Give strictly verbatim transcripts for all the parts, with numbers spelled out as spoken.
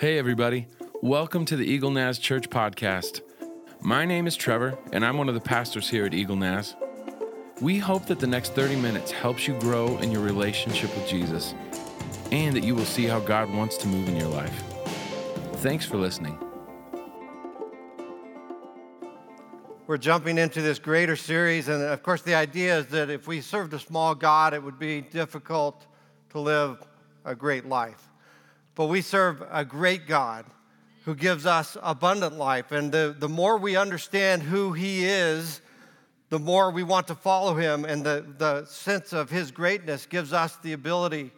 Hey everybody, welcome to the Eagle Naz Church podcast. My name is Trevor, and I'm one of the pastors here at Eagle Naz. We hope that the next thirty minutes helps you grow in your relationship with Jesus, and that you will see how God wants to move in your life. Thanks for listening. We're jumping into this greater series, and of course the idea is that if we served a small God, it would be difficult to live a great life. But we serve a great God who gives us abundant life. And the, the more we understand who he is, the more we want to follow him. And the, the sense of his greatness gives us the ability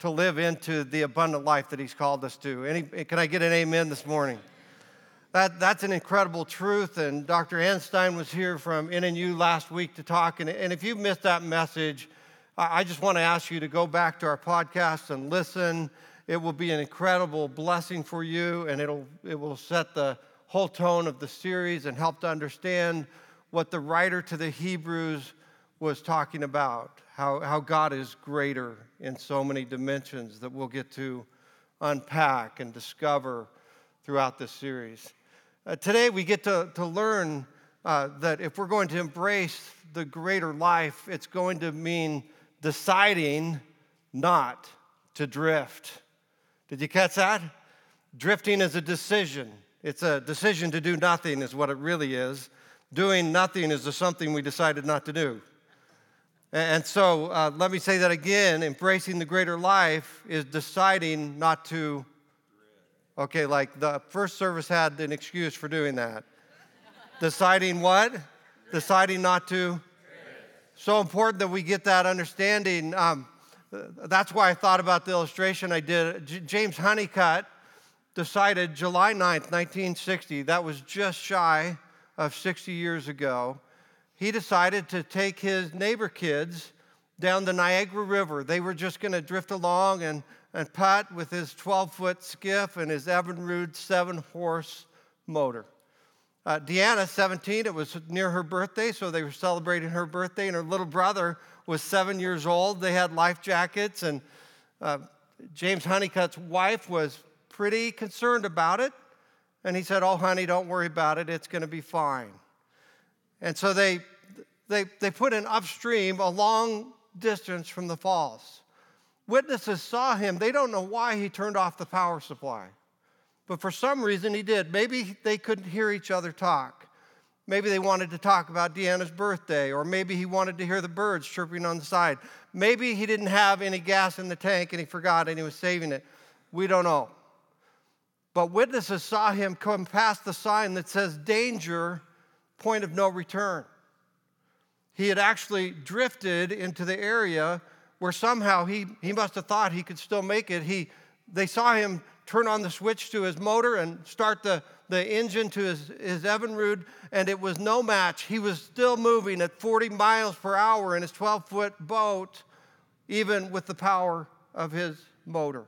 to live into the abundant life that he's called us to. Any, can I get an amen this morning? That, that's an incredible truth. And Doctor Anstein was here from N N U last week to talk. And, and if you missed that message, I, I just want to ask you to go back to our podcast and listen. It will be an incredible blessing for you, and it'll it will set the whole tone of the series and help to understand what the writer to the Hebrews was talking about, how, how God is greater in so many dimensions that we'll get to unpack and discover throughout this series. Uh, today we get to, to learn uh, that if we're going to embrace the greater life, it's going to mean deciding not to drift. Did you catch that? Drifting is a decision. It's a decision to do nothing is what it really is. Doing nothing is the something we decided not to do. And so uh, let me say that again. Embracing the greater life is deciding not to. Okay, like the first service had an excuse for doing that. Deciding what? Deciding not to. So important that we get that understanding. Um, That's why I thought about the illustration I did. J- James Honeycutt decided July ninth, nineteen sixty, that was just shy of sixty years ago, he decided to take his neighbor kids down the Niagara River. They were just going to drift along and, and putt with his twelve-foot skiff and his Evinrude seven-horse motor. Uh, Deanna, seventeen, it was near her birthday, so they were celebrating her birthday, and her little brother was seven years old. They had life jackets, and uh, James Honeycutt's wife was pretty concerned about it, and he said, "Oh, honey, don't worry about it. It's going to be fine." And so they they they put in upstream a long distance from the falls. Witnesses saw him. They don't know why he turned off the power supply, but for some reason he did. Maybe they couldn't hear each other talk. Maybe they wanted to talk about Deanna's birthday, or maybe he wanted to hear the birds chirping on the side. Maybe he didn't have any gas in the tank and he forgot and he was saving it. We don't know. But witnesses saw him come past the sign that says danger, point of no return. He had actually drifted into the area where somehow he, he must have thought he could still make it. He, they saw him turn on the switch to his motor and start the the engine to his, his Evinrude, and it was no match. He was still moving at forty miles per hour in his twelve-foot boat, even with the power of his motor.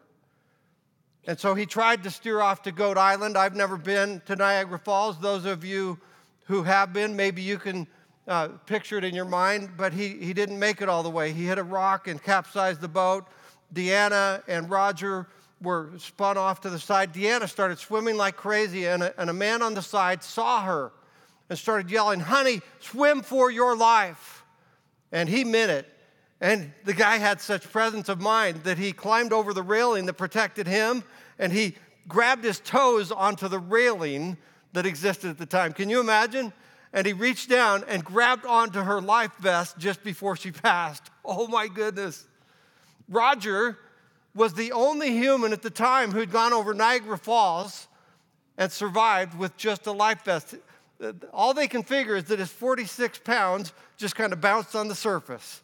And so he tried to steer off to Goat Island. I've never been to Niagara Falls. Those of you who have been, maybe you can uh, picture it in your mind, but he, he didn't make it all the way. He hit a rock and capsized the boat. Deanna and Roger were spun off to the side. Deanna started swimming like crazy, and a, and a man on the side saw her and started yelling, "Honey, swim for your life." And he meant it. And the guy had such presence of mind that he climbed over the railing that protected him, and he grabbed his toes onto the railing that existed at the time. Can you imagine? And he reached down and grabbed onto her life vest just before she passed. Oh, my goodness. Roger was the only human at the time who'd gone over Niagara Falls and survived with just a life vest. All they can figure is that his forty-six pounds just kind of bounced on the surface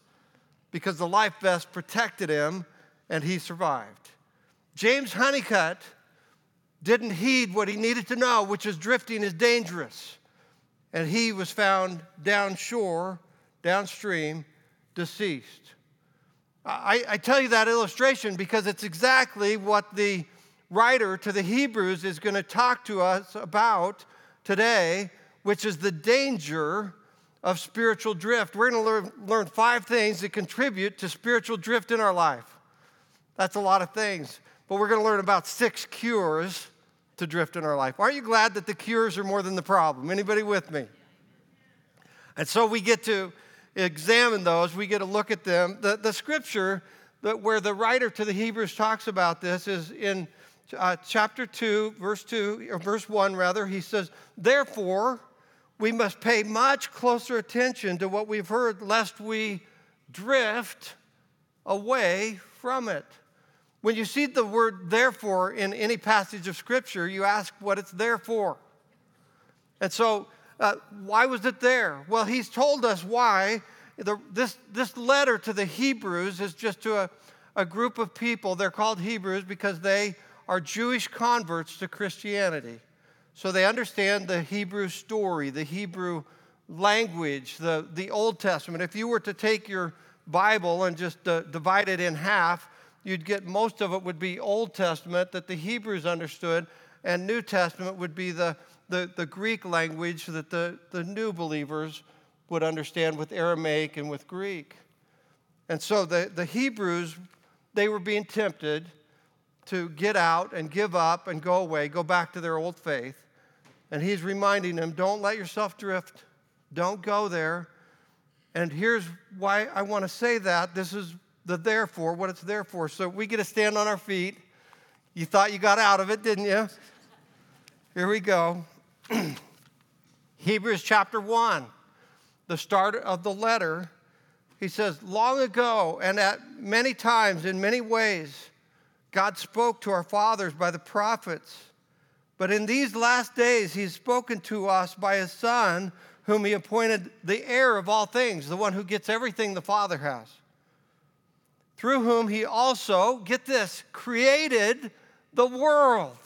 because the life vest protected him and he survived. James Honeycutt didn't heed what he needed to know, which is drifting is dangerous. And he was found downshore, downstream, deceased. I, I tell you that illustration because it's exactly what the writer to the Hebrews is going to talk to us about today, which is the danger of spiritual drift. We're going to learn, learn five things that contribute to spiritual drift in our life. That's a lot of things, but we're going to learn about six cures to drift in our life. Aren't you glad that the cures are more than the problem? Anybody with me? And so we get to examine those. We get to look at them. The, the scripture that where the writer to the Hebrews talks about this is in uh, chapter two, verse two, or verse one rather. He says, "Therefore, we must pay much closer attention to what we've heard, lest we drift away from it." When you see the word "therefore" in any passage of Scripture, you ask what it's there for. And so, uh, why was it there? Well, he's told us why. The, this, this letter to the Hebrews is just to a, a group of people. They're called Hebrews because they are Jewish converts to Christianity. So they understand the Hebrew story, the Hebrew language, the, the Old Testament. If you were to take your Bible and just uh, divide it in half, you'd get most of it would be Old Testament that the Hebrews understood, and New Testament would be the, the, the Greek language that the, the new believers would understand with Aramaic and with Greek. And so the, the Hebrews, they were being tempted to get out and give up and go away, go back to their old faith. And he's reminding them, don't let yourself drift. Don't go there. And here's why I want to say that. This is the therefore, what it's there for. So we get to stand on our feet. You thought you got out of it, didn't you? Here we go. Hebrews chapter one, the start of the letter. He says, "Long ago and at many times in many ways, God spoke to our fathers by the prophets. But in these last days, he's spoken to us by his Son, whom he appointed the heir of all things," the one who gets everything the Father has, "through whom he also," get this, "created the world."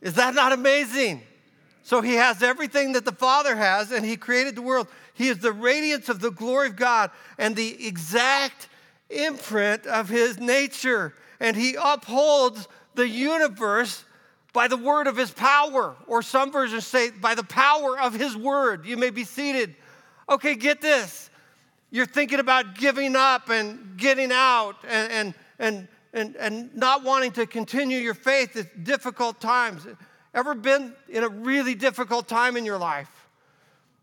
Is that not amazing? So he has everything that the Father has, and he created the world. He is the radiance of the glory of God and the exact imprint of his nature. And he upholds the universe by the word of his power. Or some versions say, by the power of his word. You may be seated. Okay, get this. You're thinking about giving up and getting out and, and, and, and, and not wanting to continue your faith at difficult times. Ever been in a really difficult time in your life?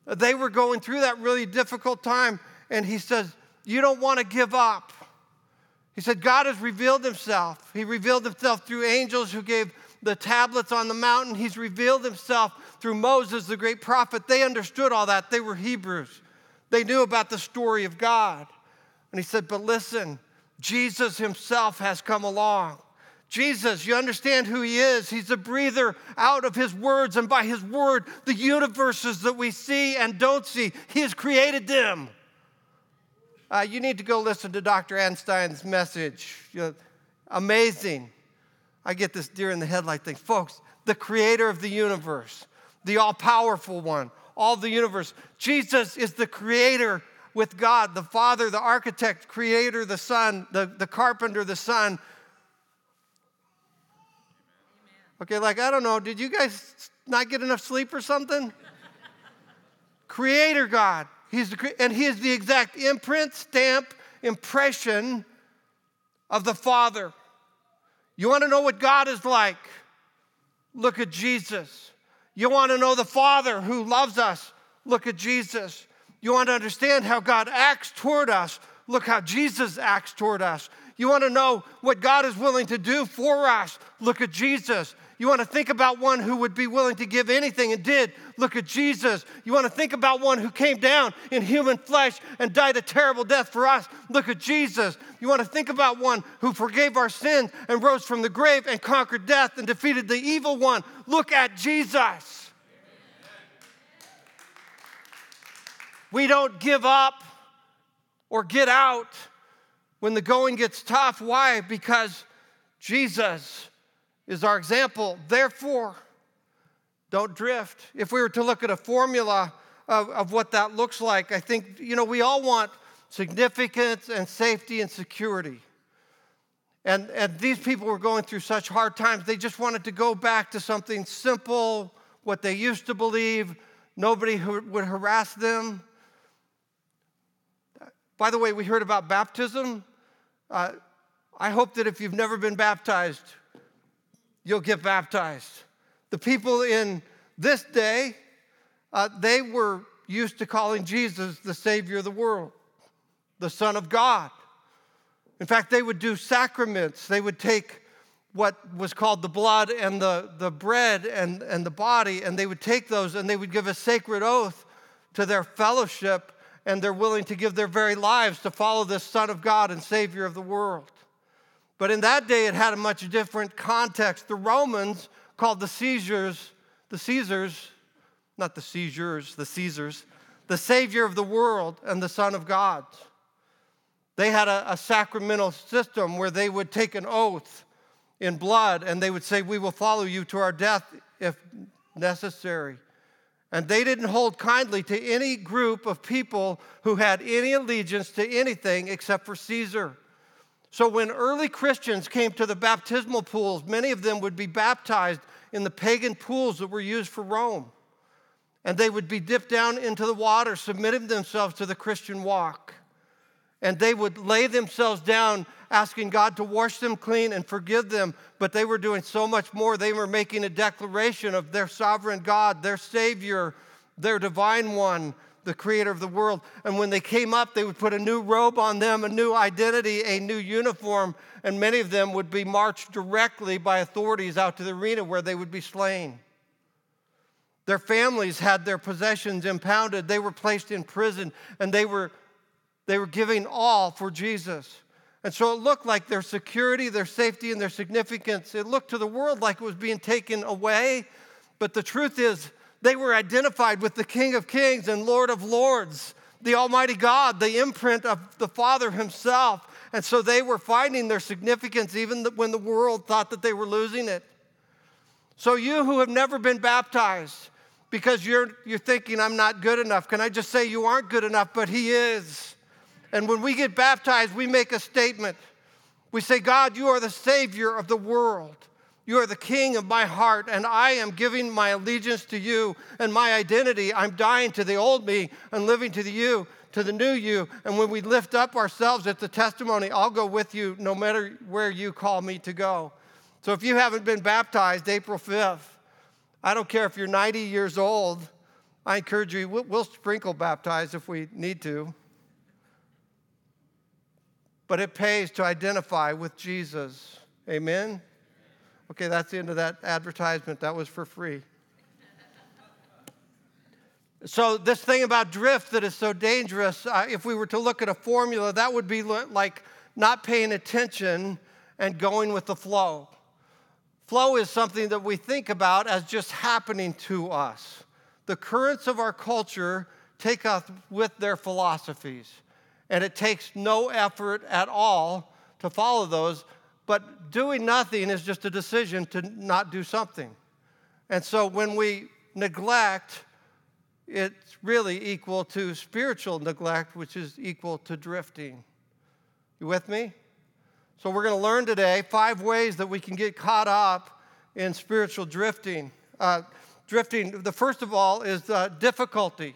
They were going through that really difficult time, and he says, you don't want to give up. He said, God has revealed himself. He revealed himself through angels who gave the tablets on the mountain. He's revealed himself through Moses, the great prophet. They understood all that. They were Hebrews. They knew about the story of God. And he said, but listen, Jesus himself has come along. Jesus, you understand who he is. He's a breather out of his words, and by his word, the universes that we see and don't see, he has created them. Uh, you need to go listen to Doctor Anstein's message. You know, amazing. I get this deer in the headlight thing. Folks, the creator of the universe, the all-powerful one, all the universe. Jesus is the creator with God, the Father, the architect, creator, the Son, the, the carpenter, the Son. Okay, like, I don't know, did you guys not get enough sleep or something? Creator God. He's the, and he is the exact imprint, stamp, impression of the Father. You want to know what God is like? Look at Jesus. You want to know the Father who loves us? Look at Jesus. You want to understand how God acts toward us? Look how Jesus acts toward us. You want to know what God is willing to do for us? Look at Jesus. You want to think about one who would be willing to give anything and did? Look at Jesus. You want to think about one who came down in human flesh and died a terrible death for us? Look at Jesus. You want to think about one who forgave our sins and rose from the grave and conquered death and defeated the evil one? Look at Jesus. We don't give up or get out when the going gets tough. Why? Because Jesus is our example. Therefore, don't drift. If we were to look at a formula of, of what that looks like, I think, you know, we all want significance and safety and security. And, and these people were going through such hard times, they just wanted to go back to something simple, what they used to believe. Nobody who would harass them. By the way, we heard about baptism. Uh, I hope that if you've never been baptized, you'll get baptized. The people in this day, uh, they were used to calling Jesus the Savior of the world, the Son of God. In fact, they would do sacraments. They would take what was called the blood and the, the bread and, and the body, and they would take those and they would give a sacred oath to their fellowship, and they're willing to give their very lives to follow this Son of God and Savior of the world. But in that day, it had a much different context. The Romans called the Caesars, the Caesars, not the Caesars, the Caesars, the Savior of the world and the Son of God. They had a, a sacramental system where they would take an oath in blood, and they would say, "We will follow you to our death if necessary." And they didn't hold kindly to any group of people who had any allegiance to anything except for Caesar. So when early Christians came to the baptismal pools, many of them would be baptized in the pagan pools that were used for Rome. And they would be dipped down into the water, submitting themselves to the Christian walk. And they would lay themselves down, asking God to wash them clean and forgive them. But they were doing so much more. They were making a declaration of their sovereign God, their Savior, their divine one, the creator of the world. And when they came up, they would put a new robe on them, a new identity, a new uniform. And many of them would be marched directly by authorities out to the arena where they would be slain. Their families had their possessions impounded. They were placed in prison, and they were They were giving all for Jesus. And so it looked like their security, their safety, and their significance, it looked to the world like it was being taken away. But the truth is, they were identified with the King of Kings and Lord of Lords, the Almighty God, the imprint of the Father himself. And so they were finding their significance even when the world thought that they were losing it. So you who have never been baptized, because you're, you're thinking, "I'm not good enough," can I just say you aren't good enough, but he is. And when we get baptized, we make a statement. We say, "God, you are the Savior of the world. You are the King of my heart, and I am giving my allegiance to you and my identity. I'm dying to the old me and living to the you, to the new you." And when we lift up ourselves at the testimony, "I'll go with you no matter where you call me to go." So if you haven't been baptized, April fifth, I don't care if you're ninety years old, I encourage you, we'll, we'll sprinkle baptize if we need to. But it pays to identify with Jesus. Amen? Okay, that's the end of that advertisement. That was for free. So this thing about drift that is so dangerous, uh, if we were to look at a formula, that would be like not paying attention and going with the flow. Flow is something that we think about as just happening to us. The currents of our culture take us with their philosophies. And it takes no effort at all to follow those. But doing nothing is just a decision to not do something. And so when we neglect, it's really equal to spiritual neglect, which is equal to drifting. You with me? So we're going to learn today five ways that we can get caught up in spiritual drifting. Uh, drifting, the first of all, is uh, difficulty.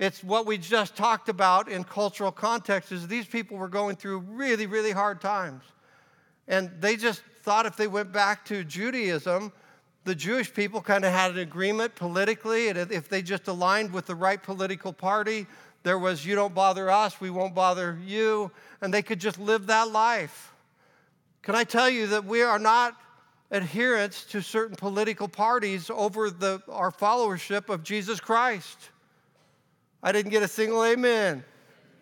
It's what we just talked about in cultural context, is these people were going through really, really hard times. And they just thought if they went back to Judaism, the Jewish people kind of had an agreement politically, and if they just aligned with the right political party, there was, "You don't bother us, we won't bother you," and they could just live that life. Can I tell you that we are not adherents to certain political parties over the, our followership of Jesus Christ? I didn't get a single amen.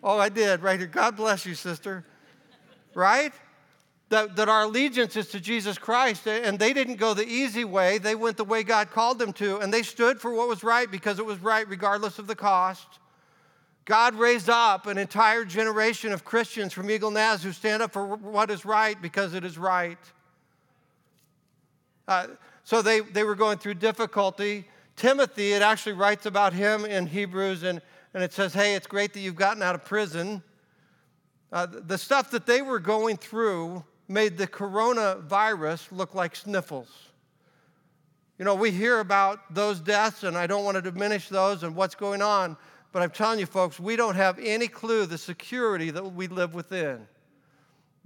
Oh, I did, right here. God bless you, sister. Right? That, that our allegiance is to Jesus Christ, and they didn't go the easy way. They went the way God called them to, and they stood for what was right because it was right regardless of the cost. God raised up an entire generation of Christians from Eagle Naz who stand up for what is right because it is right. Uh, so they, they were going through difficulty. Timothy, it actually writes about him in Hebrews, and, and it says, "Hey, it's great that you've gotten out of prison." Uh, the stuff that they were going through made the coronavirus look like sniffles. You know, we hear about those deaths, and I don't want to diminish those and what's going on, but I'm telling you, folks, we don't have any clue the security that we live within.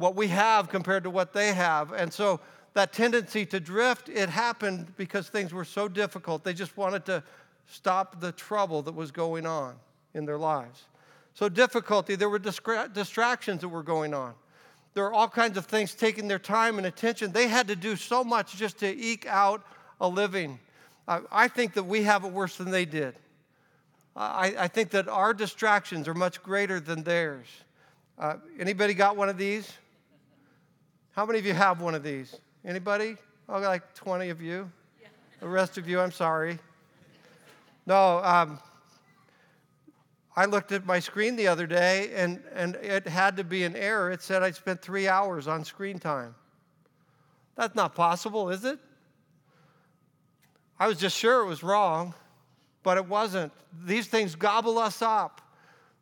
what we have compared to what they have. And so that tendency to drift, it happened because things were so difficult. They just wanted to stop the trouble that was going on in their lives. So difficulty, there were distra- distractions that were going on. There were all kinds of things taking their time and attention. They had to do so much just to eke out a living. I, I think that we have it worse than they did. I, I think that our distractions are much greater than theirs. Uh, anybody got one of these? How many of you have one of these? Anybody? Oh, like twenty of you. Yeah. The rest of you, I'm sorry. No, um, I looked at my screen the other day, and, and it had to be an error. It said I spent three hours on screen time. That's not possible, is it? I was just sure it was wrong, but it wasn't. These things gobble us up.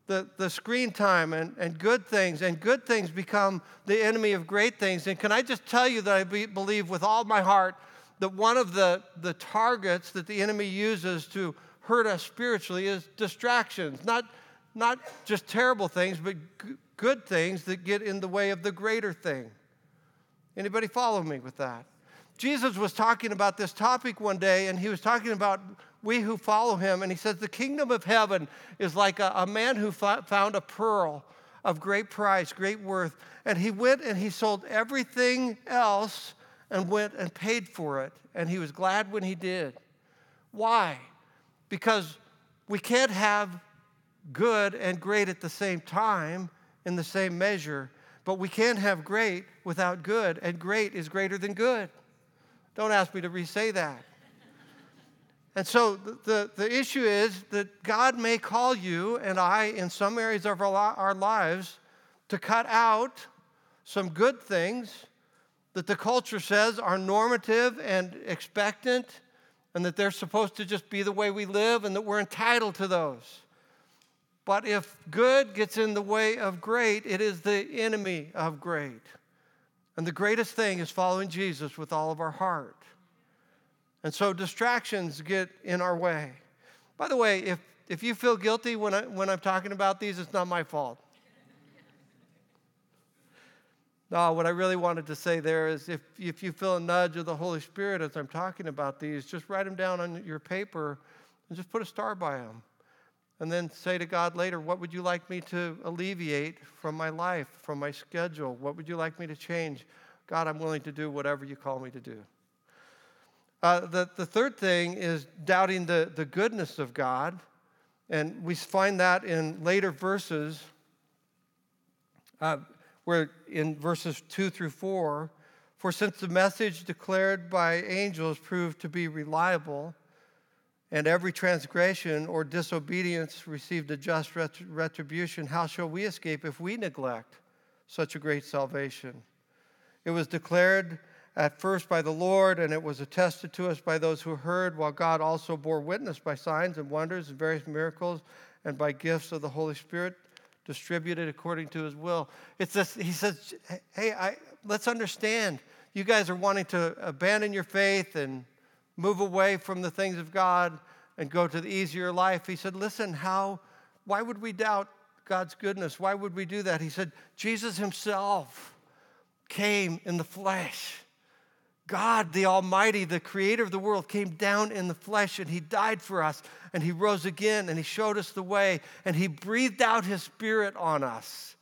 The, the screen time and, and good things, and good things become the enemy of great things. And can I just tell you that I be, believe with all my heart that one of the, the targets that the enemy uses to hurt us spiritually is distractions. Not, not just terrible things, but g- good things that get in the way of the greater thing. Anybody follow me with that? Jesus was talking about this topic one day, and he was talking about we who follow him, and he says, the kingdom of heaven is like a, a man who f- found a pearl of great price, great worth, and he went and he sold everything else and went and paid for it, and he was glad when he did. Why? Because we can't have good and great at the same time in the same measure, but we can have great without good, and great is greater than good. Don't ask me to re-say that. And so the, the, the issue is that God may call you and I in some areas of our, our lives to cut out some good things that the culture says are normative and expectant, and that they're supposed to just be the way we live, and that we're entitled to those. But if good gets in the way of great, it is the enemy of great. And the greatest thing is following Jesus with all of our heart. And so distractions get in our way. By the way, if, if you feel guilty when, I, when I'm talking about these, it's not my fault. No, what I really wanted to say there is if, if you feel a nudge of the Holy Spirit as I'm talking about these, just write them down on your paper and just put a star by them. And then say to God later, what would you like me to alleviate from my life, from my schedule? What would you like me to change? God, I'm willing to do whatever you call me to do. Uh, the, the third thing is doubting the, the goodness of God. And we find that in later verses, uh, where in verses two through four, for since the message declared by angels proved to be reliable, and every transgression or disobedience received a just ret- retribution, how shall we escape if we neglect such a great salvation? It was declared at first by the Lord, and it was attested to us by those who heard, while God also bore witness by signs and wonders and various miracles, and by gifts of the Holy Spirit distributed according to his will. It's this, he says, hey, I, let's understand. You guys are wanting to abandon your faith and move away from the things of God and go to the easier life. He said, listen, how, why would we doubt God's goodness? Why would we do that? He said, Jesus himself came in the flesh. God, the Almighty, the creator of the world, came down in the flesh, and he died for us, and he rose again, and he showed us the way, and he breathed out his spirit on us,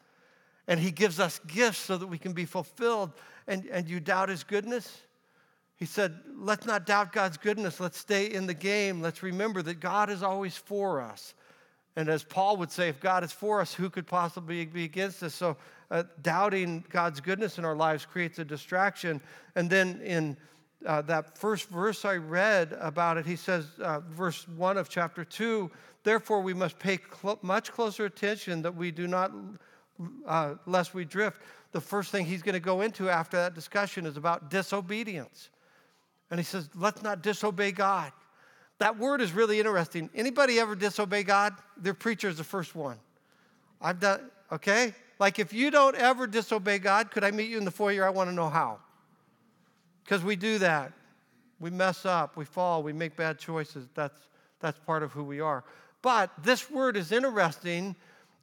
and he gives us gifts so that we can be fulfilled. And, and you doubt his goodness? He said, let's not doubt God's goodness. Let's stay in the game. Let's remember that God is always for us. And as Paul would say, if God is for us, who could possibly be against us? So uh, doubting God's goodness in our lives creates a distraction. And then in uh, that first verse I read about it, he says, uh, verse one of chapter two, therefore we must pay cl- much closer attention that we do not, uh, lest we drift. The first thing he's going to go into after that discussion is about disobedience. And he says, let's not disobey God. That word is really interesting. Anybody ever disobey God? Their preacher is the first one. I've done, okay? Like if you don't ever disobey God, could I meet you in the foyer? I want to know how. Because we do that. We mess up. We fall. We make bad choices. That's, that's part of who we are. But this word is interesting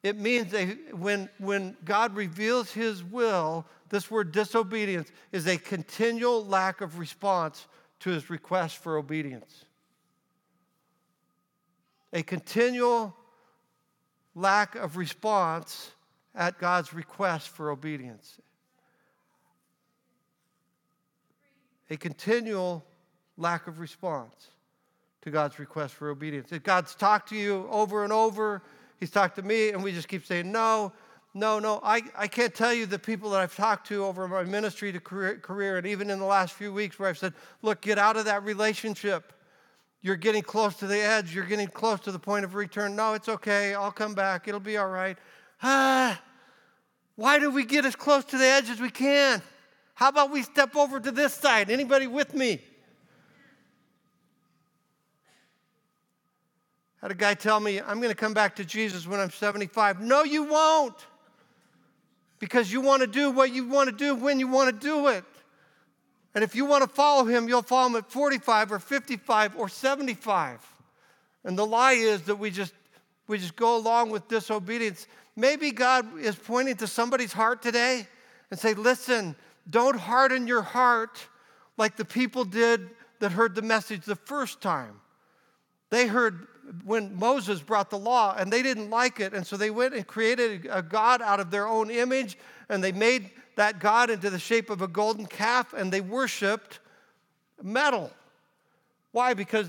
It means they, when, when God reveals his will, this word disobedience is a continual lack of response to his request for obedience. A continual lack of response at God's request for obedience. A continual lack of response to God's request for obedience. If God's talked to you over and over, he's talked to me, and we just keep saying, no, no, no. I, I can't tell you the people that I've talked to over my ministry to career, career, and even in the last few weeks where I've said, look, get out of that relationship. You're getting close to the edge. You're getting close to the point of return. No, it's okay. I'll come back. It'll be all right. Ah, why do we get as close to the edge as we can? How about we step over to this side? Anybody with me? I had a guy tell me, I'm going to come back to Jesus when I'm seventy-five. No, you won't, because you want to do what you want to do when you want to do it. And if you want to follow him, you'll follow him at forty-five or fifty-five or seventy-five. And the lie is that we just we just go along with disobedience. Maybe God is pointing to somebody's heart today and say, listen, don't harden your heart like the people did that heard the message the first time. They heard when Moses brought the law, and they didn't like it, and so they went and created a god out of their own image, and they made that god into the shape of a golden calf, and they worshipped metal. Why? Because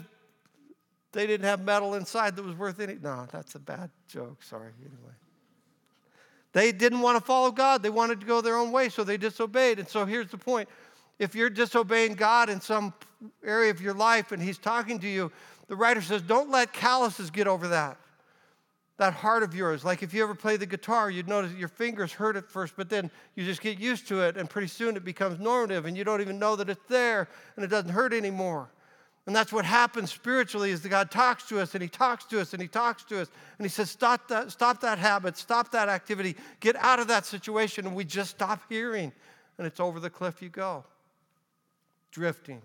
they didn't have metal inside that was worth anything. No, that's a bad joke. Sorry. Anyway. They didn't want to follow God. They wanted to go their own way, so they disobeyed. And so here's the point. If you're disobeying God in some area of your life and he's talking to you, the writer says, don't let calluses get over that, that heart of yours. Like if you ever play the guitar, you'd notice that your fingers hurt at first, but then you just get used to it, and pretty soon it becomes normative, and you don't even know that it's there, and it doesn't hurt anymore. And that's what happens spiritually is that God talks to us, and he talks to us, and he talks to us, and he says, stop that, stop that habit, stop that activity, get out of that situation, and we just stop hearing, and it's over the cliff you go, drifting.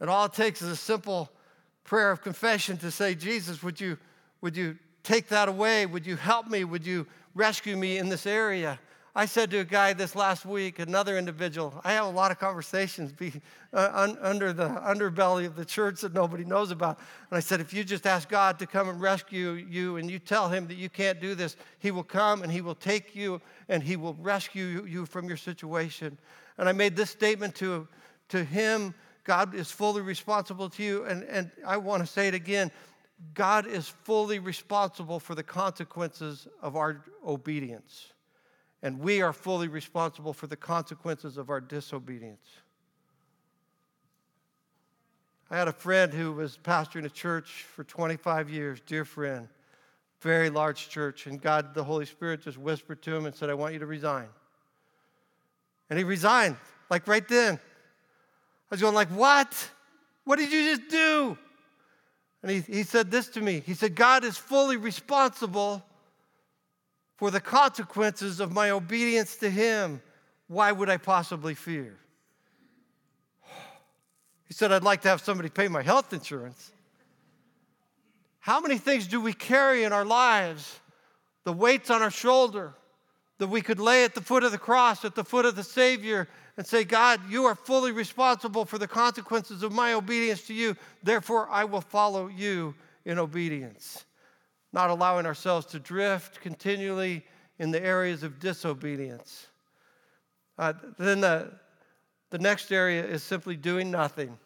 And all it takes is a simple prayer of confession to say, Jesus, would you, would you take that away? Would you help me? Would you rescue me in this area? I said to a guy this last week, another individual, I have a lot of conversations be, uh, un, under the underbelly of the church that nobody knows about. And I said, if you just ask God to come and rescue you and you tell him that you can't do this, he will come and he will take you and he will rescue you from your situation. And I made this statement to, to him, God is fully responsible to you, and, and I want to say it again, God is fully responsible for the consequences of our obedience, and we are fully responsible for the consequences of our disobedience. I had a friend who was pastoring a church for twenty-five years, dear friend, very large church, and God, the Holy Spirit, just whispered to him and said, I want you to resign. And he resigned, like right then. I was going like, what? What did you just do? And he, he said this to me. He said, God is fully responsible for the consequences of my obedience to him. Why would I possibly fear? He said, I'd like to have somebody pay my health insurance. How many things do we carry in our lives, the weights on our shoulder, that we could lay at the foot of the cross, at the foot of the Savior, and say, God, you are fully responsible for the consequences of my obedience to you. Therefore, I will follow you in obedience. Not allowing ourselves to drift continually in the areas of disobedience. Uh, then the, the next area is simply doing nothing.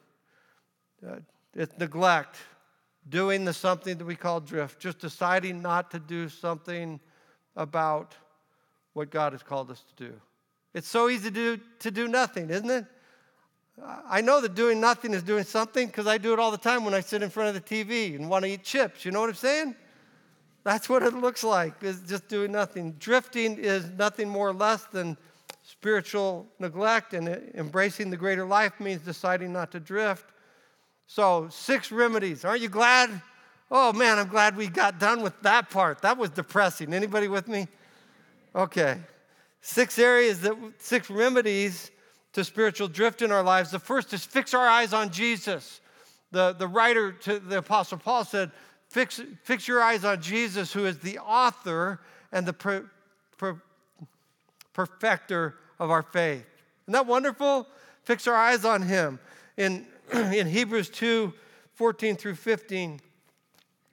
Uh, it's neglect. Doing the something that we call drift. Just deciding not to do something about what God has called us to do. It's so easy to do, to do nothing, isn't it? I know that doing nothing is doing something because I do it all the time when I sit in front of the T V and want to eat chips. You know what I'm saying? That's what it looks like, is just doing nothing. Drifting is nothing more or less than spiritual neglect, and embracing the greater life means deciding not to drift. So six remedies. Aren't you glad? Oh, man, I'm glad we got done with that part. That was depressing. Anybody with me? Okay. Six areas, that six remedies to spiritual drift in our lives. The first is fix our eyes on Jesus. The, the writer to the Apostle Paul said, Fix, fix your eyes on Jesus, who is the author and the per, per, perfecter of our faith. Isn't that wonderful? Fix our eyes on him. In, in Hebrews two, fourteen through fifteen,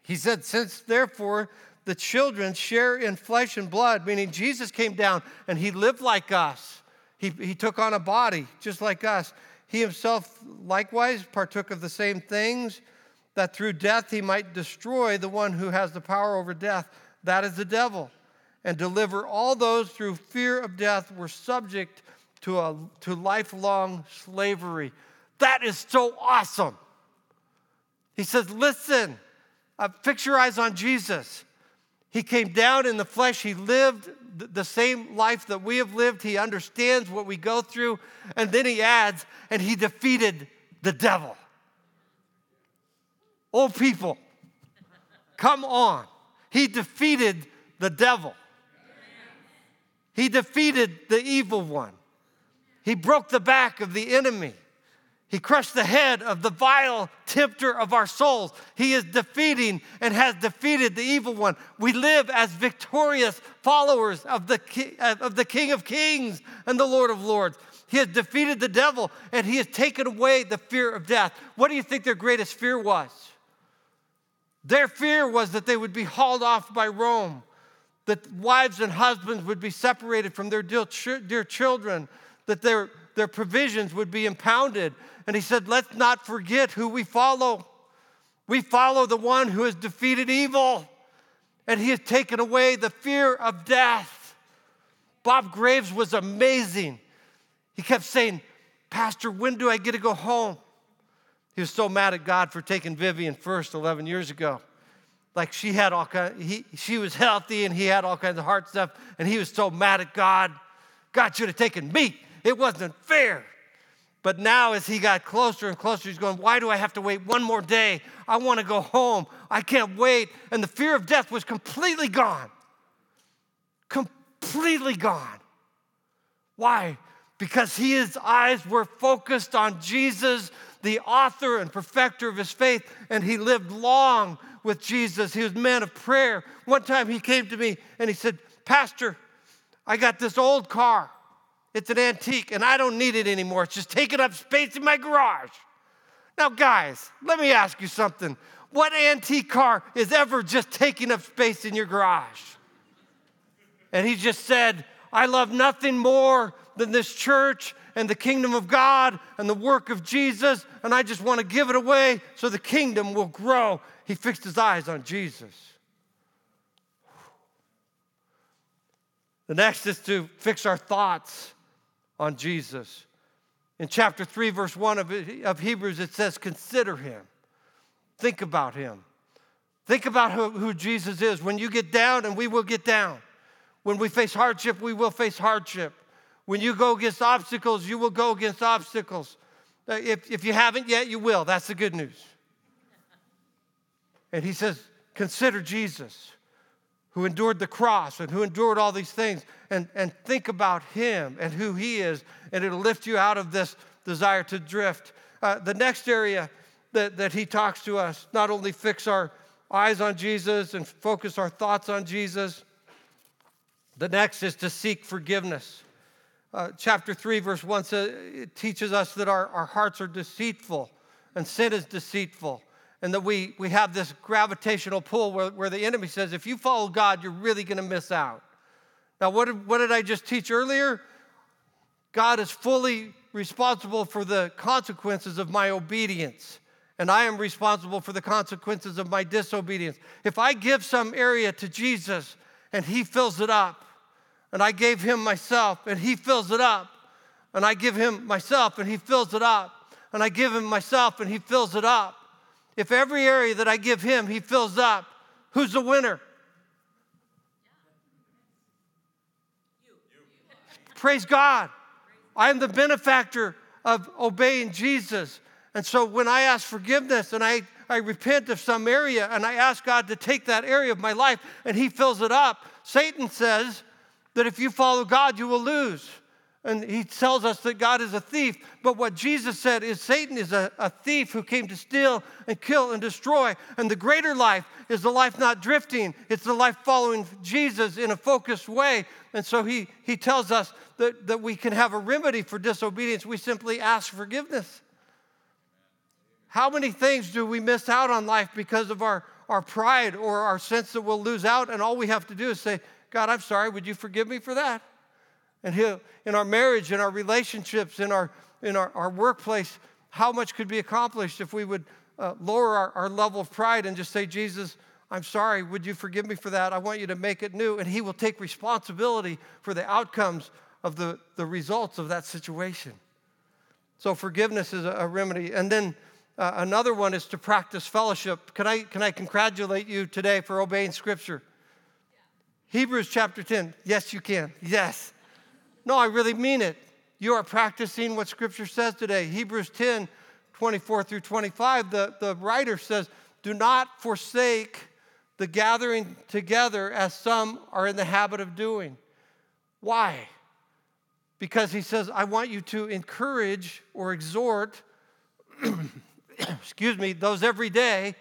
he said, since therefore the children share in flesh and blood, meaning Jesus came down and he lived like us. He, he took on a body just like us. He himself likewise partook of the same things, that through death he might destroy the one who has the power over death, that is the devil, and deliver all those through fear of death were subject to a to lifelong slavery. That is so awesome. He says, listen, uh, fix your eyes on Jesus. He came down in the flesh. He lived the same life that we have lived. He understands what we go through. And then he adds, and he defeated the devil. Old people, come on. He defeated the devil. He defeated the evil one. He broke the back of the enemy. He crushed the head of the vile tempter of our souls. He is defeating and has defeated the evil one. We live as victorious followers of the, of the King of Kings and the Lord of Lords. He has defeated the devil, and he has taken away the fear of death. What do you think their greatest fear was? Their fear was that they would be hauled off by Rome, that wives and husbands would be separated from their dear children, that their Their provisions would be impounded. And he said, let's not forget who we follow. We follow the one who has defeated evil, and he has taken away the fear of death. Bob Graves was amazing. He kept saying, Pastor, when do I get to go home? He was so mad at God for taking Vivian first eleven years ago. Like she had all kind, he, she was healthy and he had all kinds of heart stuff, and he was so mad at God. God should have taken me. It wasn't fair. But now as he got closer and closer, he's going, why do I have to wait one more day? I want to go home. I can't wait. And the fear of death was completely gone. Completely gone. Why? Because his eyes were focused on Jesus, the author and perfecter of his faith, and he lived long with Jesus. He was a man of prayer. One time he came to me and he said, Pastor, I got this old car. It's an antique, and I don't need it anymore. It's just taking up space in my garage. Now, guys, let me ask you something. What antique car is ever just taking up space in your garage? And he just said, I love nothing more than this church and the kingdom of God and the work of Jesus, and I just want to give it away so the kingdom will grow. He fixed his eyes on Jesus. The next is to fix our thoughts on Jesus. In chapter three, verse one of, of Hebrews, it says, consider him. Think about him. Think about who, who Jesus is. When you get down, and we will get down. When we face hardship, we will face hardship. When you go against obstacles, you will go against obstacles. If, if you haven't yet, you will. That's the good news. And he says, consider Jesus, who endured the cross and who endured all these things, and, and think about him and who he is, and it'll lift you out of this desire to drift. Uh, the next area that, that he talks to us, not only fix our eyes on Jesus and focus our thoughts on Jesus, the next is to seek forgiveness. Uh, chapter three, verse one says, it teaches us that our, our hearts are deceitful and sin is deceitful. And that we, we have this gravitational pull where, where the enemy says, if you follow God, you're really going to miss out. Now, what did, what did I just teach earlier? God is fully responsible for the consequences of my obedience, and I am responsible for the consequences of my disobedience. If I give some area to Jesus and he fills it up, and I gave him myself and he fills it up, and I give him myself and he fills it up, and I give him myself and he fills it up, if every area that I give him, he fills up, who's the winner? Yeah. You. You. Praise God. I am the benefactor of obeying Jesus. And so when I ask forgiveness and I, I repent of some area and I ask God to take that area of my life and he fills it up, Satan says that if you follow God, you will lose. And he tells us that God is a thief. But what Jesus said is Satan is a, a thief who came to steal and kill and destroy. And the greater life is the life not drifting. It's the life following Jesus in a focused way. And so he, he tells us that, that we can have a remedy for disobedience. We simply ask forgiveness. How many things do we miss out on life because of our, our pride or our sense that we'll lose out? And all we have to do is say, God, I'm sorry. Would you forgive me for that? And he'll, in our marriage, in our relationships, in our in our, our workplace, how much could be accomplished if we would uh, lower our, our level of pride and just say, Jesus, I'm sorry, would you forgive me for that? I want you to make it new. And he will take responsibility for the outcomes of the, the results of that situation. So forgiveness is a, a remedy. And then uh, another one is to practice fellowship. Can I, can I congratulate you today for obeying Scripture? Yeah. Hebrews chapter ten. Yes, you can. Yes. No, I really mean it. You are practicing what Scripture says today. Hebrews ten, twenty-four through twenty-five, the, the writer says, do not forsake the gathering together as some are in the habit of doing. Why? Because he says, I want you to encourage or exhort, excuse me, those every day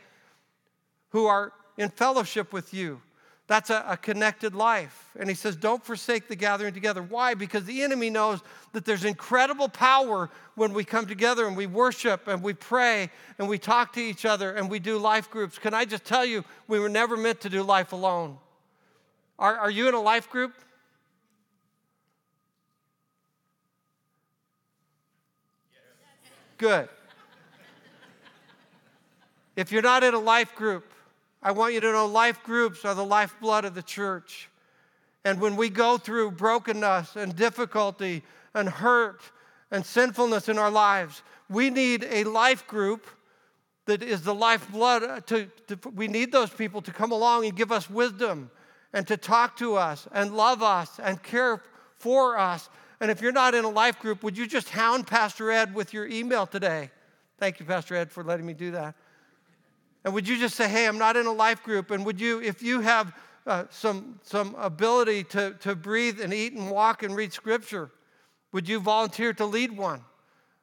who are in fellowship with you. That's a, a connected life. And he says, don't forsake the gathering together. Why? Because the enemy knows that there's incredible power when we come together and we worship and we pray and we talk to each other and we do life groups. Can I just tell you, we were never meant to do life alone. Are, are you in a life group? Yes. Good. If you're not in a life group, I want you to know life groups are the lifeblood of the church. And when we go through brokenness and difficulty and hurt and sinfulness in our lives, we need a life group that is the lifeblood. To, to, we need those people to come along and give us wisdom and to talk to us and love us and care for us. And if you're not in a life group, would you just hound Pastor Ed with your email today? Thank you, Pastor Ed, for letting me do that. And would you just say, hey, I'm not in a life group, and would you, if you have uh, some some ability to, to breathe and eat and walk and read Scripture, would you volunteer to lead one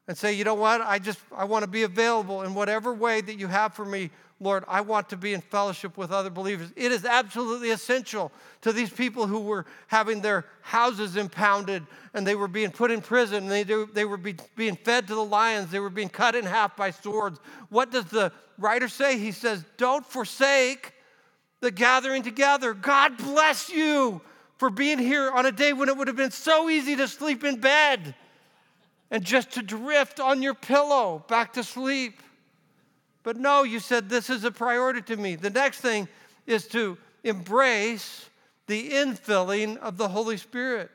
and say, you know what, I just, I want to be available in whatever way that you have for me, Lord, I want to be in fellowship with other believers. It is absolutely essential to these people who were having their houses impounded and they were being put in prison. And they, they were be, being fed to the lions. They were being cut in half by swords. What does the writer say? He says, don't forsake the gathering together. God bless you for being here on a day when it would have been so easy to sleep in bed and just to drift on your pillow back to sleep. But no, you said, this is a priority to me. The next thing is to embrace the infilling of the Holy Spirit.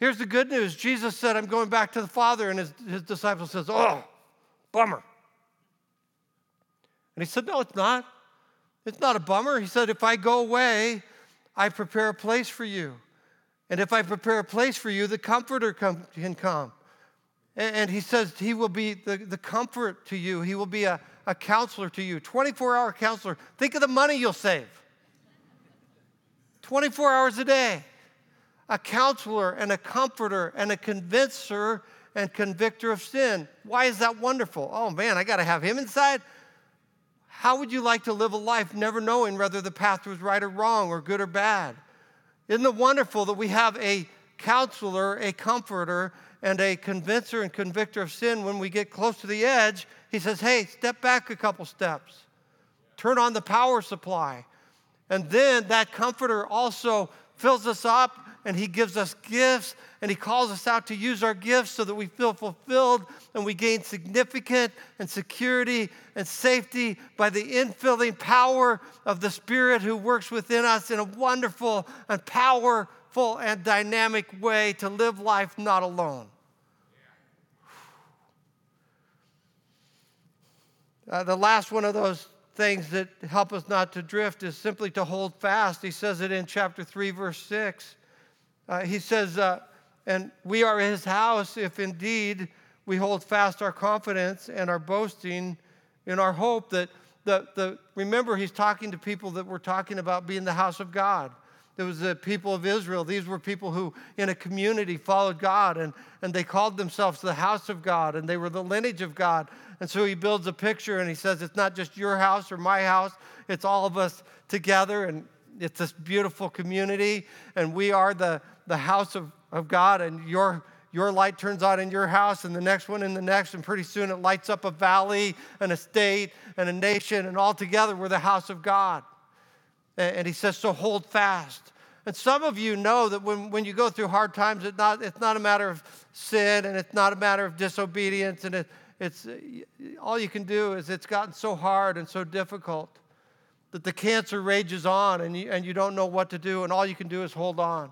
Here's the good news. Jesus said, I'm going back to the Father. And his, his disciple says, oh, bummer. And he said, no, it's not. It's not a bummer. He said, if I go away, I prepare a place for you. And if I prepare a place for you, the Comforter come, can come. And he says he will be the, the comfort to you. He will be a, a counselor to you, twenty-four hour counselor. Think of the money you'll save. twenty-four hours a day. A counselor and a comforter and a convincer and convictor of sin. Why is that wonderful? Oh, man, I got to have him inside. How would you like to live a life never knowing whether the path was right or wrong or good or bad? Isn't it wonderful that we have a counselor, a comforter, and a convincer and convictor of sin? When we get close to the edge, he says, hey, step back a couple steps. Turn on the power supply. And then that comforter also fills us up, and he gives us gifts, and he calls us out to use our gifts so that we feel fulfilled and we gain significance and security and safety by the infilling power of the Spirit who works within us in a wonderful and powerful and dynamic way to live life not alone. Uh, the last one of those things that help us not to drift is simply to hold fast. He says it in chapter three, verse six. Uh, he says, uh, and we are his house if indeed we hold fast our confidence and our boasting in our hope. That the, the remember, he's talking to people that were talking about being the house of God. There was the people of Israel. These were people who in a community followed God, and, and they called themselves the house of God, and they were the lineage of God. And so he builds a picture, and he says, it's not just your house or my house. It's all of us together, and it's this beautiful community, and we are the, the house of, of God, and your Your light turns on in your house, and the next one, and the next, and pretty soon it lights up a valley and a state and a nation, and all together we're the house of God. And he says, so hold fast. And some of you know that when, when you go through hard times, it's not, it's not a matter of sin, and it's not a matter of disobedience, and it, it's all you can do is it's gotten so hard and so difficult that the cancer rages on, and you, and you don't know what to do, and all you can do is hold on.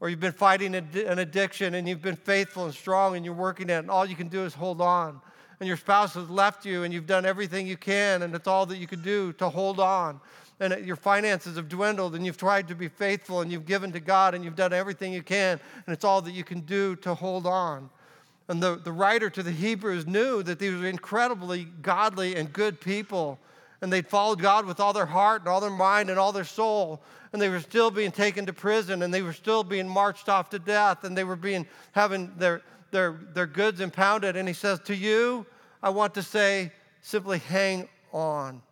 Or you've been fighting an addiction, and you've been faithful and strong, and you're working at it, and all you can do is hold on. And your spouse has left you, and you've done everything you can, and it's all that you can do to hold on. And your finances have dwindled, and you've tried to be faithful, and you've given to God, and you've done everything you can, and it's all that you can do to hold on. And the, the writer to the Hebrews knew that these were incredibly godly and good people, and they'd followed God with all their heart and all their mind and all their soul, and they were still being taken to prison, and they were still being marched off to death, and they were being having their their their goods impounded. And he says, to you, I want to say, simply hang on.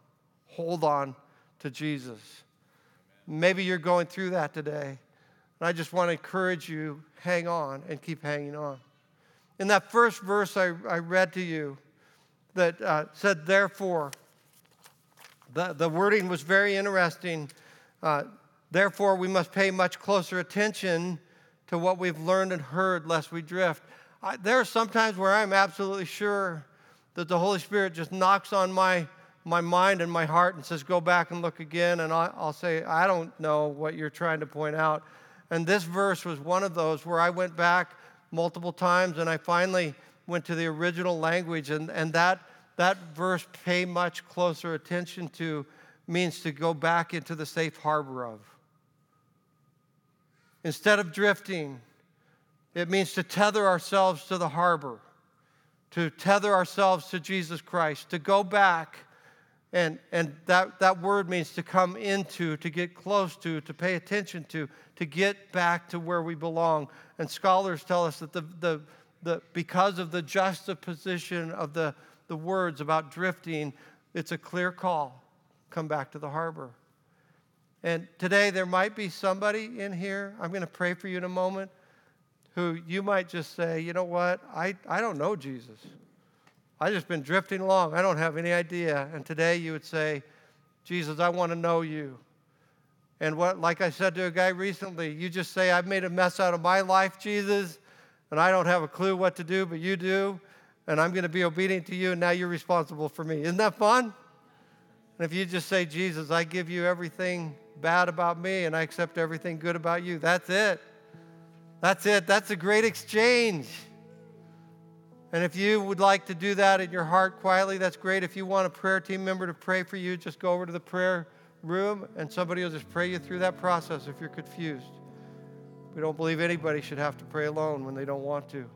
Hold on to Jesus. Amen. Maybe you're going through that today, and I just want to encourage you, hang on and keep hanging on. In that first verse I, I read to you that uh, said, therefore, The, the wording was very interesting. Uh, Therefore, we must pay much closer attention to what we've learned and heard, lest we drift. I, there are some times where I'm absolutely sure that the Holy Spirit just knocks on my, my mind and my heart and says, go back and look again. And I, I'll say, I don't know what you're trying to point out. And this verse was one of those where I went back multiple times, and I finally went to the original language, and, and that That verse, pay much closer attention to, means to go back into the safe harbor of. Instead of drifting, it means to tether ourselves to the harbor, to tether ourselves to Jesus Christ, to go back, and, and that, that word means to come into, to get close to, to pay attention to, to get back to where we belong. And scholars tell us that the, the, the because of the juxtaposition of the the words about drifting, it's a clear call. Come back to the harbor. And today there might be somebody in here, I'm going to pray for you in a moment, who you might just say, you know what, I, I don't know Jesus. I've just been drifting along. I don't have any idea. And today you would say, Jesus, I want to know you. And what, like I said to a guy recently, you just say, I've made a mess out of my life, Jesus, and I don't have a clue what to do, but you do. And I'm going to be obedient to you, and now you're responsible for me. Isn't that fun? And if you just say, Jesus, I give you everything bad about me, and I accept everything good about you, that's it. That's it. That's a great exchange. And if you would like to do that in your heart quietly, that's great. If you want a prayer team member to pray for you, just go over to the prayer room, and somebody will just pray you through that process if you're confused. We don't believe anybody should have to pray alone when they don't want to.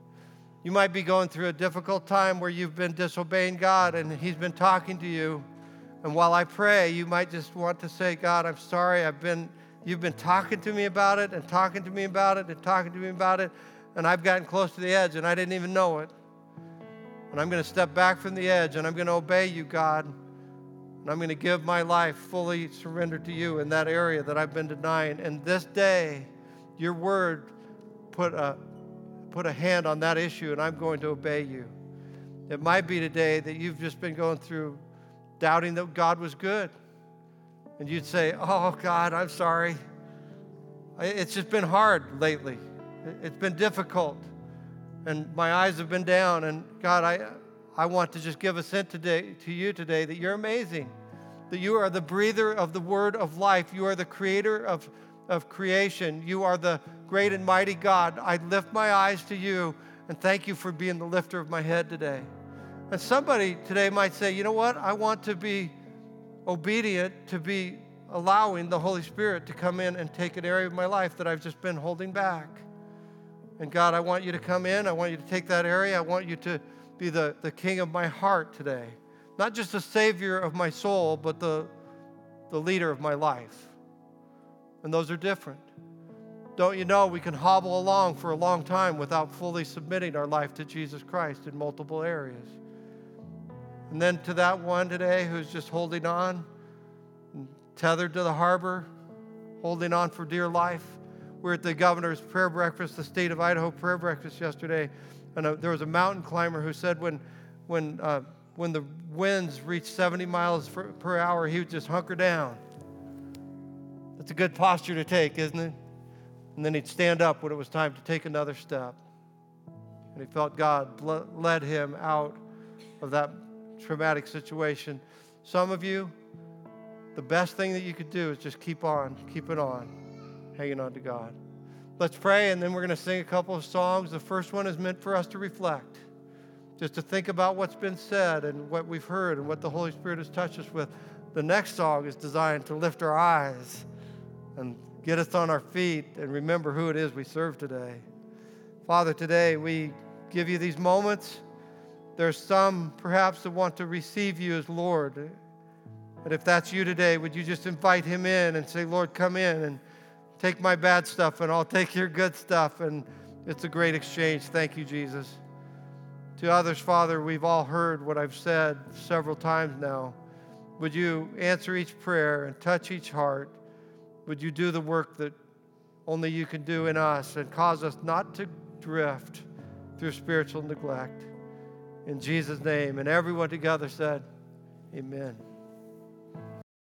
You might be going through a difficult time where you've been disobeying God, and he's been talking to you. And while I pray, you might just want to say, God, I'm sorry. I've been, you've been talking to me about it and talking to me about it and talking to me about it. And I've gotten close to the edge, and I didn't even know it. And I'm going to step back from the edge, and I'm going to obey you, God. And I'm going to give my life fully surrendered to you in that area that I've been denying. And this day, your word put a put a hand on that issue, and I'm going to obey you. It might be today that you've just been going through doubting that God was good. And you'd say, oh, God, I'm sorry. It's just been hard lately. It's been difficult. And my eyes have been down. And God, I I want to just give a cent today to you today that you're amazing, that you are the breather of the word of life. You are the creator of, of creation. You are the great and mighty God. I lift my eyes to you, and thank you for being the lifter of my head today. And somebody today might say, you know what? I want to be obedient to be allowing the Holy Spirit to come in and take an area of my life that I've just been holding back. And God, I want you to come in. I want you to take that area. I want you to be the, the king of my heart today. Not just the savior of my soul, but the, the leader of my life. And those are different. Don't you know we can hobble along for a long time without fully submitting our life to Jesus Christ in multiple areas? And then to that one today who's just holding on, tethered to the harbor, holding on for dear life. We're at the governor's prayer breakfast, the state of Idaho prayer breakfast yesterday, and a, there was a mountain climber who said when when uh, when the winds reached seventy miles per hour, he would just hunker down. That's a good posture to take, isn't it? And then he'd stand up when it was time to take another step. And he felt God led him out of that traumatic situation. Some of you, the best thing that you could do is just keep on, keep it on, hanging on to God. Let's pray, and then we're going to sing a couple of songs. The first one is meant for us to reflect, just to think about what's been said and what we've heard and what the Holy Spirit has touched us with. The next song is designed to lift our eyes and get us on our feet and remember who it is we serve today. Father, today we give you these moments. There's some perhaps that want to receive you as Lord. And if that's you today, would you just invite him in and say, Lord, come in and take my bad stuff and I'll take your good stuff. And it's a great exchange. Thank you, Jesus. To others, Father, we've all heard what I've said several times now. Would you answer each prayer and touch each heart? Would you do the work that only you can do in us and cause us not to drift through spiritual neglect? In Jesus' name. And everyone together said, amen.